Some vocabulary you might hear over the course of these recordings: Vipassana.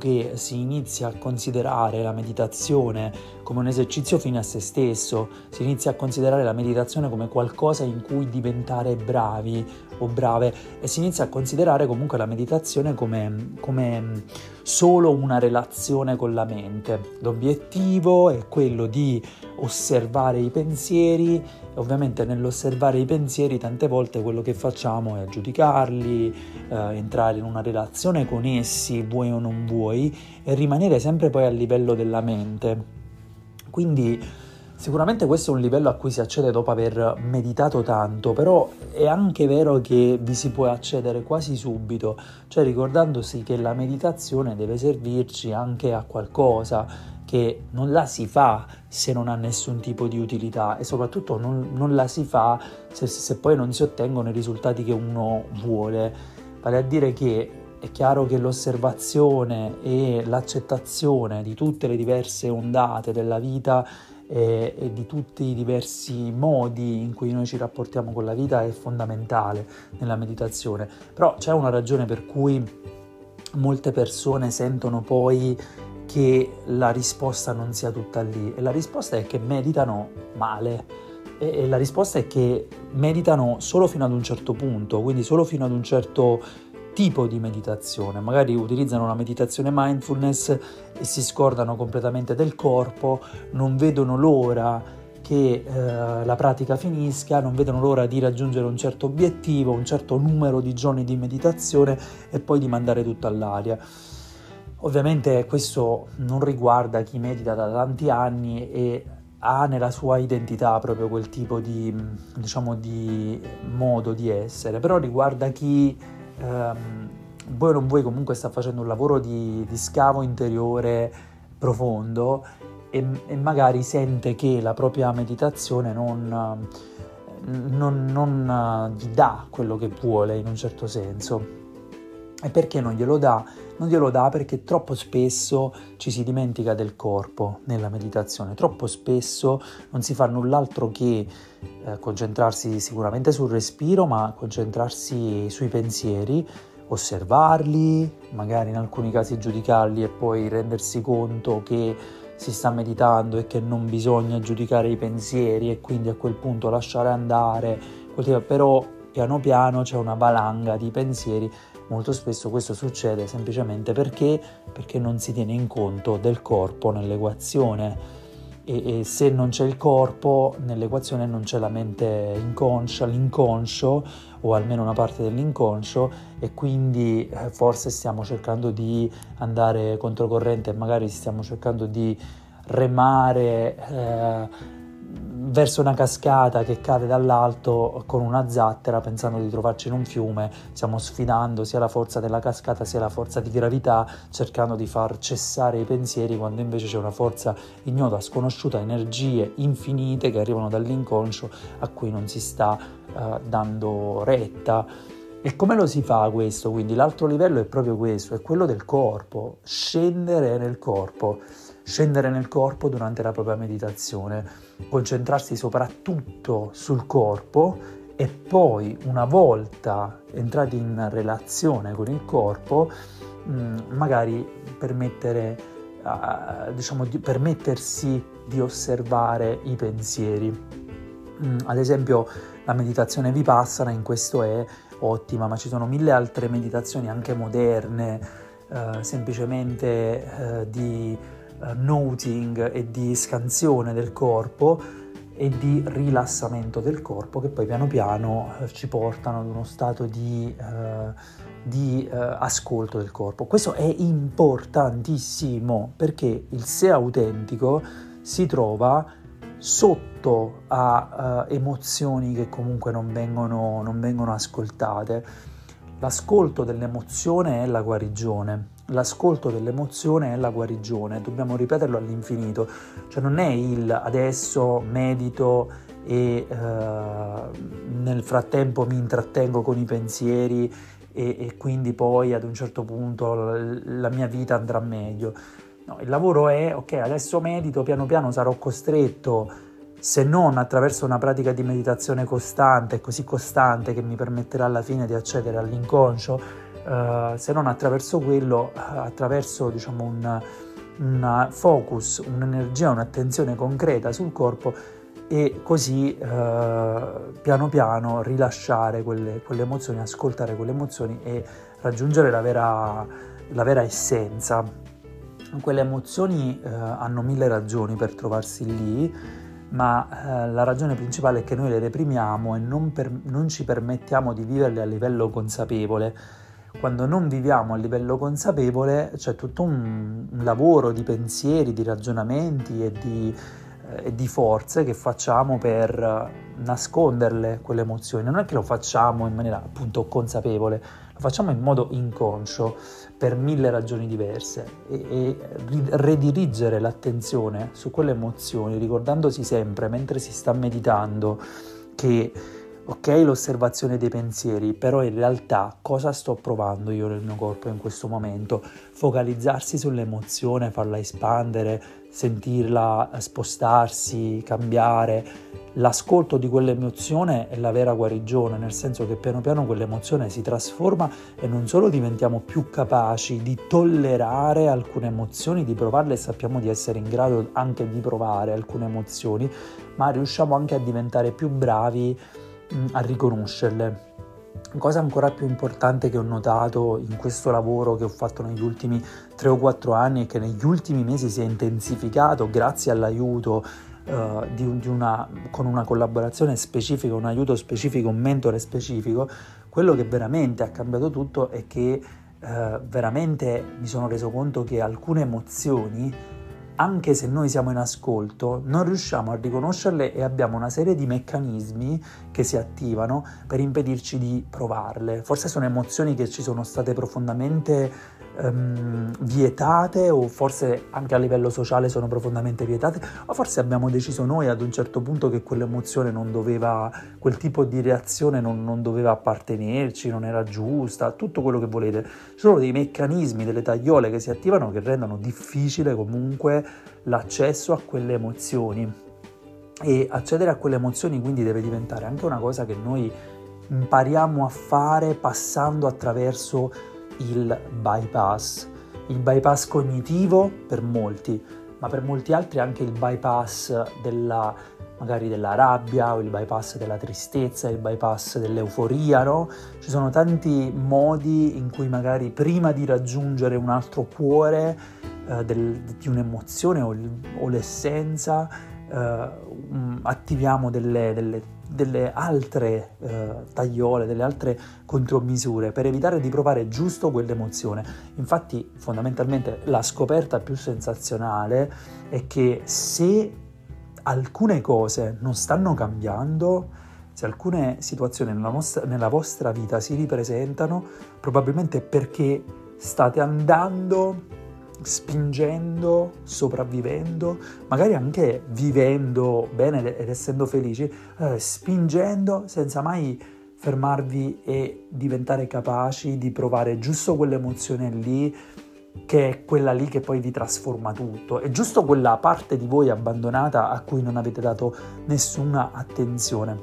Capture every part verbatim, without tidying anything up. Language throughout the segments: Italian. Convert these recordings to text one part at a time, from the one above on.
che si inizia a considerare la meditazione come un esercizio fine a se stesso, si inizia a considerare la meditazione come qualcosa in cui diventare bravi o brave e si inizia a considerare comunque la meditazione come, come solo una relazione con la mente. L'obiettivo è quello di osservare i pensieri, ovviamente nell'osservare i pensieri tante volte quello che facciamo è giudicarli, eh, entrare in una relazione con essi, vuoi o non vuoi, e rimanere sempre poi a livello della mente. Quindi sicuramente questo è un livello a cui si accede dopo aver meditato tanto, però è anche vero che vi si può accedere quasi subito, cioè ricordandosi che la meditazione deve servirci anche a qualcosa, che non la si fa se non ha nessun tipo di utilità e soprattutto non, non la si fa se, se poi non si ottengono i risultati che uno vuole. Vale a dire che è chiaro che l'osservazione e l'accettazione di tutte le diverse ondate della vita e, e di tutti i diversi modi in cui noi ci rapportiamo con la vita è fondamentale nella meditazione, però c'è una ragione per cui molte persone sentono poi che la risposta non sia tutta lì, e la risposta è che meditano male. E la risposta è che meditano solo fino ad un certo punto, quindi solo fino ad un certo tipo di meditazione, magari utilizzano una meditazione mindfulness e si scordano completamente del corpo, non vedono l'ora che eh, la pratica finisca, non vedono l'ora di raggiungere un certo obiettivo, un certo numero di giorni di meditazione e poi di mandare tutto all'aria. Ovviamente questo non riguarda chi medita da tanti anni e ha nella sua identità proprio quel tipo di, diciamo, di modo di essere, però riguarda chi ehm, voi non voi comunque sta facendo un lavoro di, di scavo interiore profondo e, e magari sente che la propria meditazione non, non, non gli dà quello che vuole in un certo senso. E perché non glielo dà? Non glielo dà perché troppo spesso ci si dimentica del corpo nella meditazione, troppo spesso non si fa null'altro che eh, concentrarsi sicuramente sul respiro, ma concentrarsi sui pensieri, osservarli, magari in alcuni casi giudicarli e poi rendersi conto che si sta meditando e che non bisogna giudicare i pensieri e quindi a quel punto lasciare andare, però piano piano c'è una valanga di pensieri. Molto spesso questo succede semplicemente perché, perché non si tiene in conto del corpo nell'equazione e, e se non c'è il corpo nell'equazione non c'è la mente inconscia, l'inconscio o almeno una parte dell'inconscio e quindi eh, forse stiamo cercando di andare controcorrente e magari stiamo cercando di remare eh, verso una cascata che cade dall'alto con una zattera pensando di trovarci in un fiume, stiamo sfidando sia la forza della cascata sia la forza di gravità cercando di far cessare i pensieri quando invece c'è una forza ignota, sconosciuta, energie infinite che arrivano dall'inconscio a cui non si sta uh, dando retta. E come lo si fa questo? Quindi l'altro livello è proprio questo, è quello del corpo, scendere nel corpo. Scendere nel corpo durante la propria meditazione, concentrarsi soprattutto sul corpo e poi una volta entrati in relazione con il corpo, magari permettere, diciamo, di permettersi di osservare i pensieri. Ad esempio la meditazione Vipassana in questo è ottima, ma ci sono mille altre meditazioni anche moderne, eh, semplicemente eh, di noting e di scansione del corpo e di rilassamento del corpo che poi piano piano ci portano ad uno stato di, eh, di eh, ascolto del corpo. Questo è importantissimo perché il sé autentico si trova sotto a eh, emozioni che comunque non vengono, non vengono ascoltate. L'ascolto dell'emozione è la guarigione. L'ascolto dell'emozione è la guarigione, dobbiamo ripeterlo all'infinito, cioè non è il adesso medito e eh, nel frattempo mi intrattengo con i pensieri e, e quindi poi ad un certo punto la, la mia vita andrà meglio. No, il lavoro è ok, adesso medito, piano piano sarò costretto, se non attraverso una pratica di meditazione costante, così costante che mi permetterà alla fine di accedere all'inconscio, eh, se non attraverso quello, attraverso diciamo un, un focus, un'energia, un'attenzione concreta sul corpo, e così eh, piano piano rilasciare quelle, quelle emozioni, ascoltare quelle emozioni e raggiungere la vera, la vera essenza. Quelle emozioni eh, hanno mille ragioni per trovarsi lì, ma eh, la ragione principale è che noi le reprimiamo e non, per, non ci permettiamo di viverle a livello consapevole. Quando non viviamo a livello consapevole c'è tutto un, un lavoro di pensieri, di ragionamenti e di, eh, di forze che facciamo per nasconderle quelle emozioni. Non è che lo facciamo in maniera appunto consapevole, lo facciamo in modo inconscio per mille ragioni diverse, e, e redirigere l'attenzione su quelle emozioni, ricordandosi sempre mentre si sta meditando che ok, l'osservazione dei pensieri, però in realtà cosa sto provando io nel mio corpo in questo momento? Focalizzarsi sull'emozione, farla espandere, sentirla spostarsi, cambiare. L'ascolto di quell'emozione è la vera guarigione, nel senso che piano piano quell'emozione si trasforma e non solo diventiamo più capaci di tollerare alcune emozioni, di provarle, e sappiamo di essere in grado anche di provare alcune emozioni, ma riusciamo anche a diventare più bravi a riconoscerle. Cosa ancora più importante che ho notato in questo lavoro che ho fatto negli ultimi tre o quattro anni e che negli ultimi mesi si è intensificato grazie all'aiuto uh, di, di una, con una collaborazione specifica, un aiuto specifico, un mentore specifico, quello che veramente ha cambiato tutto è che uh, veramente mi sono reso conto che alcune emozioni, anche se noi siamo in ascolto, non riusciamo a riconoscerle e abbiamo una serie di meccanismi che si attivano per impedirci di provarle. Forse sono emozioni che ci sono state profondamente um, vietate, o forse anche a livello sociale sono profondamente vietate, o forse abbiamo deciso noi ad un certo punto che quell'emozione non doveva, quel tipo di reazione non, non doveva appartenerci, non era giusta, tutto quello che volete. Ci sono dei meccanismi, delle tagliole che si attivano che rendono difficile comunque l'accesso a quelle emozioni, e accedere a quelle emozioni quindi deve diventare anche una cosa che noi impariamo a fare passando attraverso il bypass, il bypass cognitivo per molti, ma per molti altri anche il bypass della, magari della rabbia, o il bypass della tristezza, il bypass dell'euforia, no? Ci sono tanti modi in cui magari prima di raggiungere un altro cuore eh, del, di un'emozione o, il, o l'essenza eh, attiviamo delle, delle, delle altre eh, tagliole, delle altre contromisure per evitare di provare giusto quell'emozione. Infatti fondamentalmente la scoperta più sensazionale è che se alcune cose non stanno cambiando, se alcune situazioni nella, nostra, nella vostra vita si ripresentano, probabilmente perché state andando, spingendo, sopravvivendo, magari anche vivendo bene ed essendo felici, eh, spingendo senza mai fermarvi e diventare capaci di provare giusto quell'emozione lì, che è quella lì che poi vi trasforma tutto, è giusto quella parte di voi abbandonata a cui non avete dato nessuna attenzione.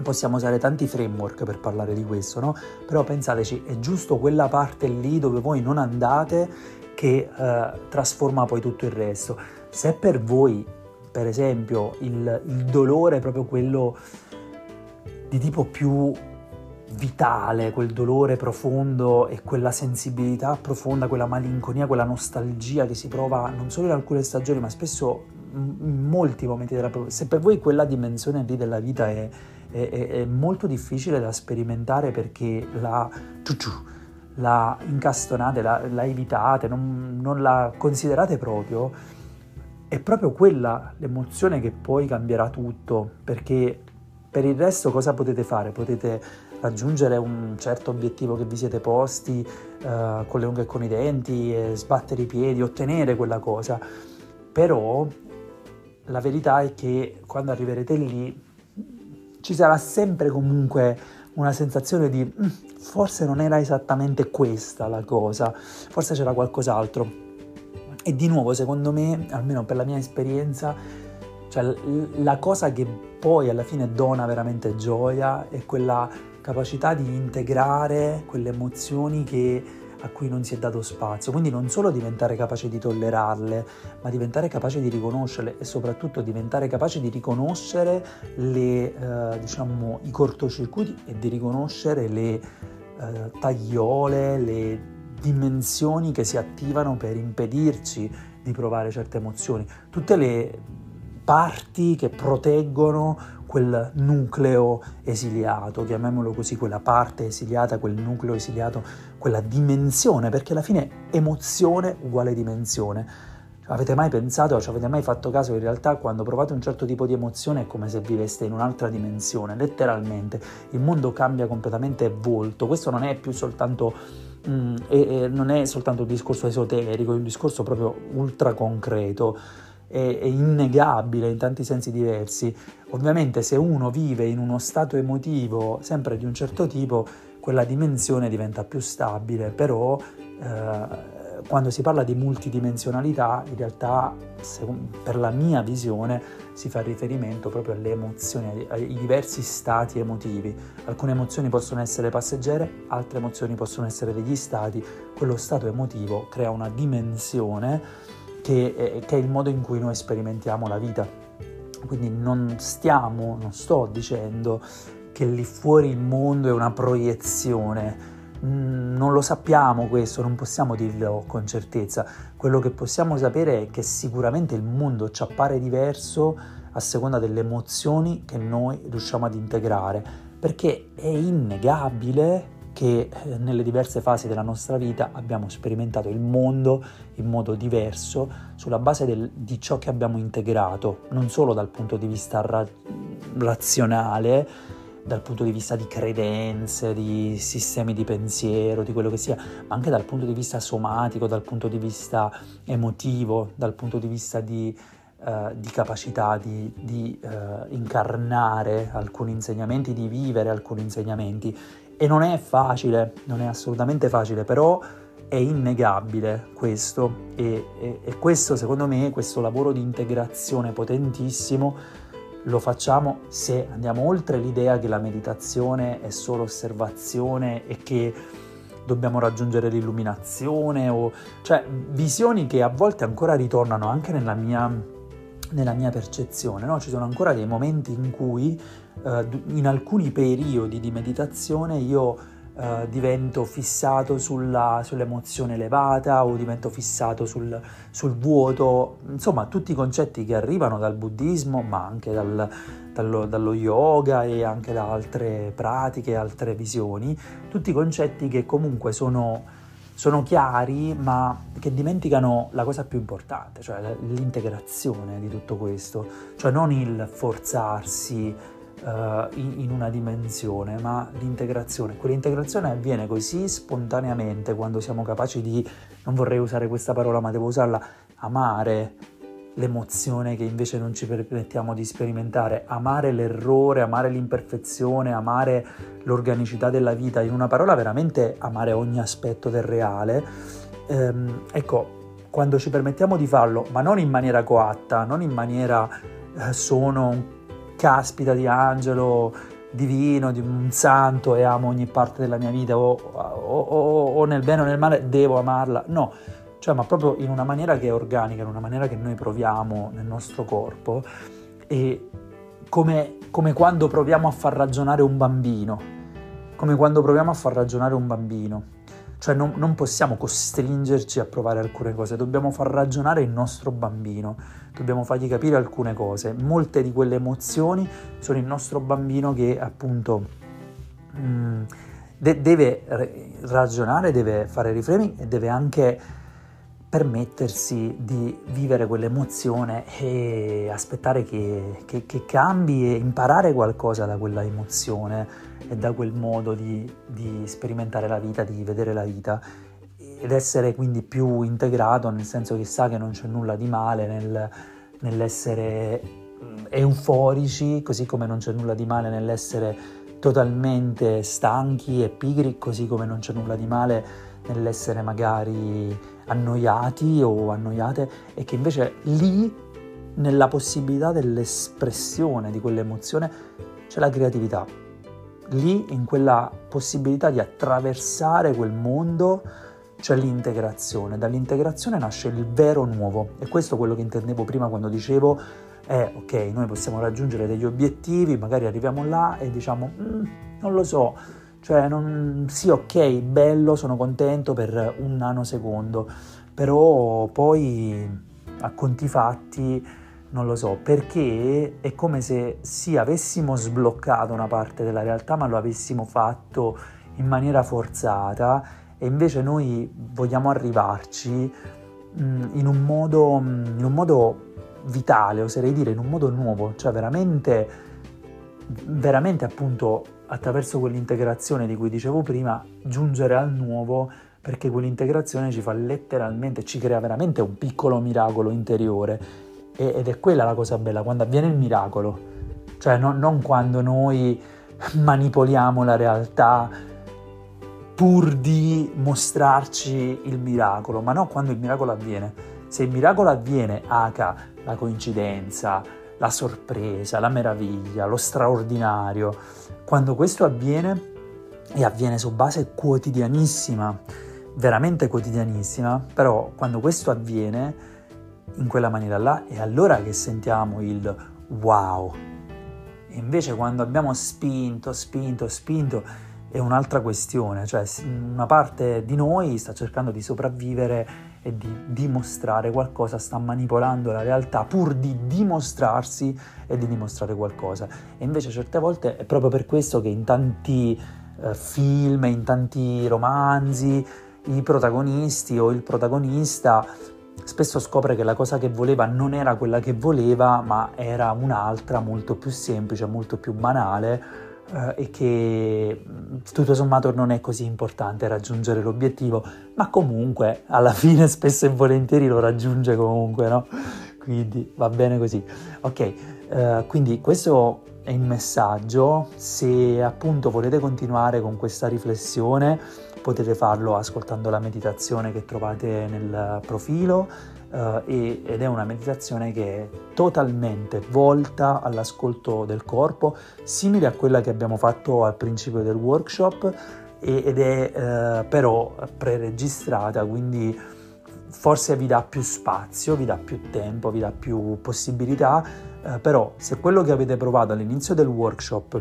Possiamo usare tanti framework per parlare di questo, no? Però pensateci, è giusto quella parte lì dove voi non andate che eh, trasforma poi tutto il resto. Se per voi, per esempio, il, il dolore è proprio quello di tipo più vitale, quel dolore profondo e quella sensibilità profonda, quella malinconia, quella nostalgia che si prova non solo in alcune stagioni ma spesso in molti momenti della propria vita, se per voi quella dimensione lì della vita è, è, è, è molto difficile da sperimentare perché la, la incastonate, la, la evitate, non, non la considerate proprio, è proprio quella l'emozione che poi cambierà tutto, perché per il resto cosa potete fare? Potete raggiungere un certo obiettivo che vi siete posti eh, con le unghie e con i denti, eh, sbattere i piedi, ottenere quella cosa, però la verità è che quando arriverete lì ci sarà sempre comunque una sensazione di forse non era esattamente questa la cosa, forse c'era qualcos'altro. E di nuovo, secondo me, almeno per la mia esperienza, cioè la cosa che poi alla fine dona veramente gioia è quella capacità di integrare quelle emozioni che a cui non si è dato spazio, quindi non solo diventare capace di tollerarle, ma diventare capace di riconoscerle e soprattutto diventare capace di riconoscere le, eh, diciamo, i cortocircuiti e di riconoscere le eh, tagliole, le dimensioni che si attivano per impedirci di provare certe emozioni, tutte le parti che proteggono quel nucleo esiliato, chiamiamolo così, quella parte esiliata, quel nucleo esiliato, quella dimensione, perché alla fine emozione uguale dimensione. Avete mai pensato, ci cioè avete mai fatto caso, in realtà quando provate un certo tipo di emozione è come se viveste in un'altra dimensione, letteralmente, il mondo cambia completamente volto. Questo non è più soltanto, mm, e, e non è soltanto un discorso esoterico, è un discorso proprio ultra concreto. È innegabile in tanti sensi diversi. Ovviamente se uno vive in uno stato emotivo sempre di un certo tipo, quella dimensione diventa più stabile, però eh, quando si parla di multidimensionalità, in realtà se, per la mia visione si fa riferimento proprio alle emozioni, ai diversi stati emotivi. Alcune emozioni possono essere passeggere, altre emozioni possono essere degli stati. Quello stato emotivo crea una dimensione Che, che è il modo in cui noi sperimentiamo la vita. Quindi non stiamo, non sto dicendo che lì fuori il mondo è una proiezione, non lo sappiamo questo, non possiamo dirlo con certezza. Quello che possiamo sapere è che sicuramente il mondo ci appare diverso a seconda delle emozioni che noi riusciamo ad integrare, perché è innegabile che nelle diverse fasi della nostra vita abbiamo sperimentato il mondo in modo diverso sulla base del, di ciò che abbiamo integrato, non solo dal punto di vista ra- razionale, dal punto di vista di credenze, di sistemi di pensiero, di quello che sia, ma anche dal punto di vista somatico, dal punto di vista emotivo, dal punto di vista di Uh, di capacità di, di uh, incarnare alcuni insegnamenti, di vivere alcuni insegnamenti. E non è facile, non è assolutamente facile, però è innegabile questo e, e, e questo, secondo me, questo lavoro di integrazione potentissimo lo facciamo se andiamo oltre l'idea che la meditazione è solo osservazione e che dobbiamo raggiungere l'illuminazione, o cioè visioni che a volte ancora ritornano anche nella mia nella mia percezione, no? Ci sono ancora dei momenti in cui eh, in alcuni periodi di meditazione io eh, divento fissato sulla, sull'emozione elevata, o divento fissato sul, sul vuoto, insomma tutti i concetti che arrivano dal buddismo, ma anche dal, dallo, dallo yoga e anche da altre pratiche, altre visioni, tutti i concetti che comunque sono... sono chiari, ma che dimenticano la cosa più importante, cioè l'integrazione di tutto questo, cioè non il forzarsi uh, in, in una dimensione, ma l'integrazione. Quell'integrazione avviene così spontaneamente quando siamo capaci di, non vorrei usare questa parola ma devo usarla, amare l'emozione che invece non ci permettiamo di sperimentare, amare l'errore, amare l'imperfezione, amare l'organicità della vita, in una parola veramente amare ogni aspetto del reale. Ehm, ecco, quando ci permettiamo di farlo, ma non in maniera coatta, non in maniera eh, sono un caspita di angelo divino, di un santo e amo ogni parte della mia vita, o, o, o, o nel bene o nel male devo amarla, no. Cioè, ma proprio in una maniera che è organica, in una maniera che noi proviamo nel nostro corpo, e come, come quando proviamo a far ragionare un bambino, come quando proviamo a far ragionare un bambino. Cioè non, non possiamo costringerci a provare alcune cose, dobbiamo far ragionare il nostro bambino, dobbiamo fargli capire alcune cose. Molte di quelle emozioni sono il nostro bambino che appunto... Mh, de- deve ragionare, deve fare reframing e deve anche... permettersi di vivere quell'emozione e aspettare che, che, che cambi e imparare qualcosa da quella emozione e da quel modo di, di sperimentare la vita, di vedere la vita, ed essere quindi più integrato, nel senso che sa che non c'è nulla di male nel, nell'essere euforici, così come non c'è nulla di male nell'essere totalmente stanchi e pigri, così come non c'è nulla di male nell'essere magari annoiati o annoiate, e che invece lì, nella possibilità dell'espressione di quell'emozione, c'è la creatività. lì, in quella possibilità di attraversare quel mondo, c'è l'integrazione. Dall'integrazione nasce il vero nuovo, e questo è quello che intendevo prima quando dicevo eh, ok, noi possiamo raggiungere degli obiettivi, magari arriviamo là e diciamo mm, non lo so, cioè non, sì ok, bello, sono contento per un nanosecondo, però poi a conti fatti non lo so, perché è come se sì avessimo sbloccato una parte della realtà, ma lo avessimo fatto in maniera forzata, e invece noi vogliamo arrivarci mh, in un modo in un modo vitale, oserei dire in un modo nuovo, cioè veramente veramente appunto attraverso quell'integrazione di cui dicevo prima, giungere al nuovo, perché quell'integrazione ci fa letteralmente, ci crea veramente un piccolo miracolo interiore. Ed è quella la cosa bella, quando avviene il miracolo, cioè no, non quando noi manipoliamo la realtà pur di mostrarci il miracolo, ma no, quando il miracolo avviene. Se il miracolo avviene, H, la coincidenza, la sorpresa, la meraviglia, lo straordinario, quando questo avviene, e avviene su base quotidianissima, veramente quotidianissima, però quando questo avviene in quella maniera là, è allora che sentiamo il wow. E invece quando abbiamo spinto, spinto, spinto, è un'altra questione, cioè una parte di noi sta cercando di sopravvivere e di dimostrare qualcosa, sta manipolando la realtà pur di dimostrarsi e di dimostrare qualcosa. E invece certe volte è proprio per questo che in tanti eh, film, in tanti romanzi, i protagonisti o il protagonista spesso scopre che la cosa che voleva non era quella che voleva, ma era un'altra, molto più semplice, molto più banale, eh, e che tutto sommato non è così importante raggiungere l'obiettivo, ma comunque alla fine spesso e volentieri lo raggiunge comunque, no? Quindi va bene così. Ok, eh, quindi questo è il messaggio. Se appunto volete continuare con questa riflessione, potete farlo ascoltando la meditazione che trovate nel profilo, eh, e, ed è una meditazione che è totalmente volta all'ascolto del corpo, simile a quella che abbiamo fatto al principio del workshop, e, ed è eh, però preregistrata, quindi forse vi dà più spazio, vi dà più tempo, vi dà più possibilità, eh, però se quello che avete provato all'inizio del workshop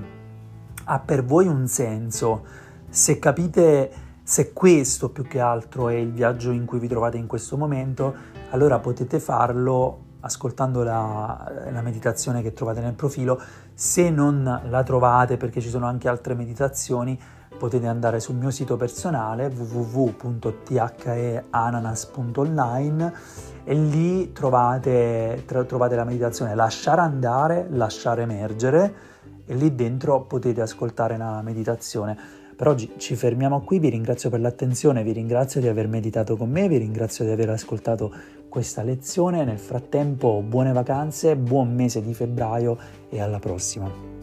ha per voi un senso, se capite se questo più che altro è il viaggio in cui vi trovate in questo momento, allora potete farlo ascoltando la, la meditazione che trovate nel profilo. Se non la trovate, perché ci sono anche altre meditazioni, potete andare sul mio sito personale w w w punto the ananas punto online e lì trovate, trovate la meditazione Lasciare andare, lasciare emergere, e lì dentro potete ascoltare la meditazione. Per oggi ci fermiamo qui, vi ringrazio per l'attenzione, vi ringrazio di aver meditato con me, vi ringrazio di aver ascoltato questa lezione. Nel frattempo, buone vacanze, buon mese di febbraio e alla prossima.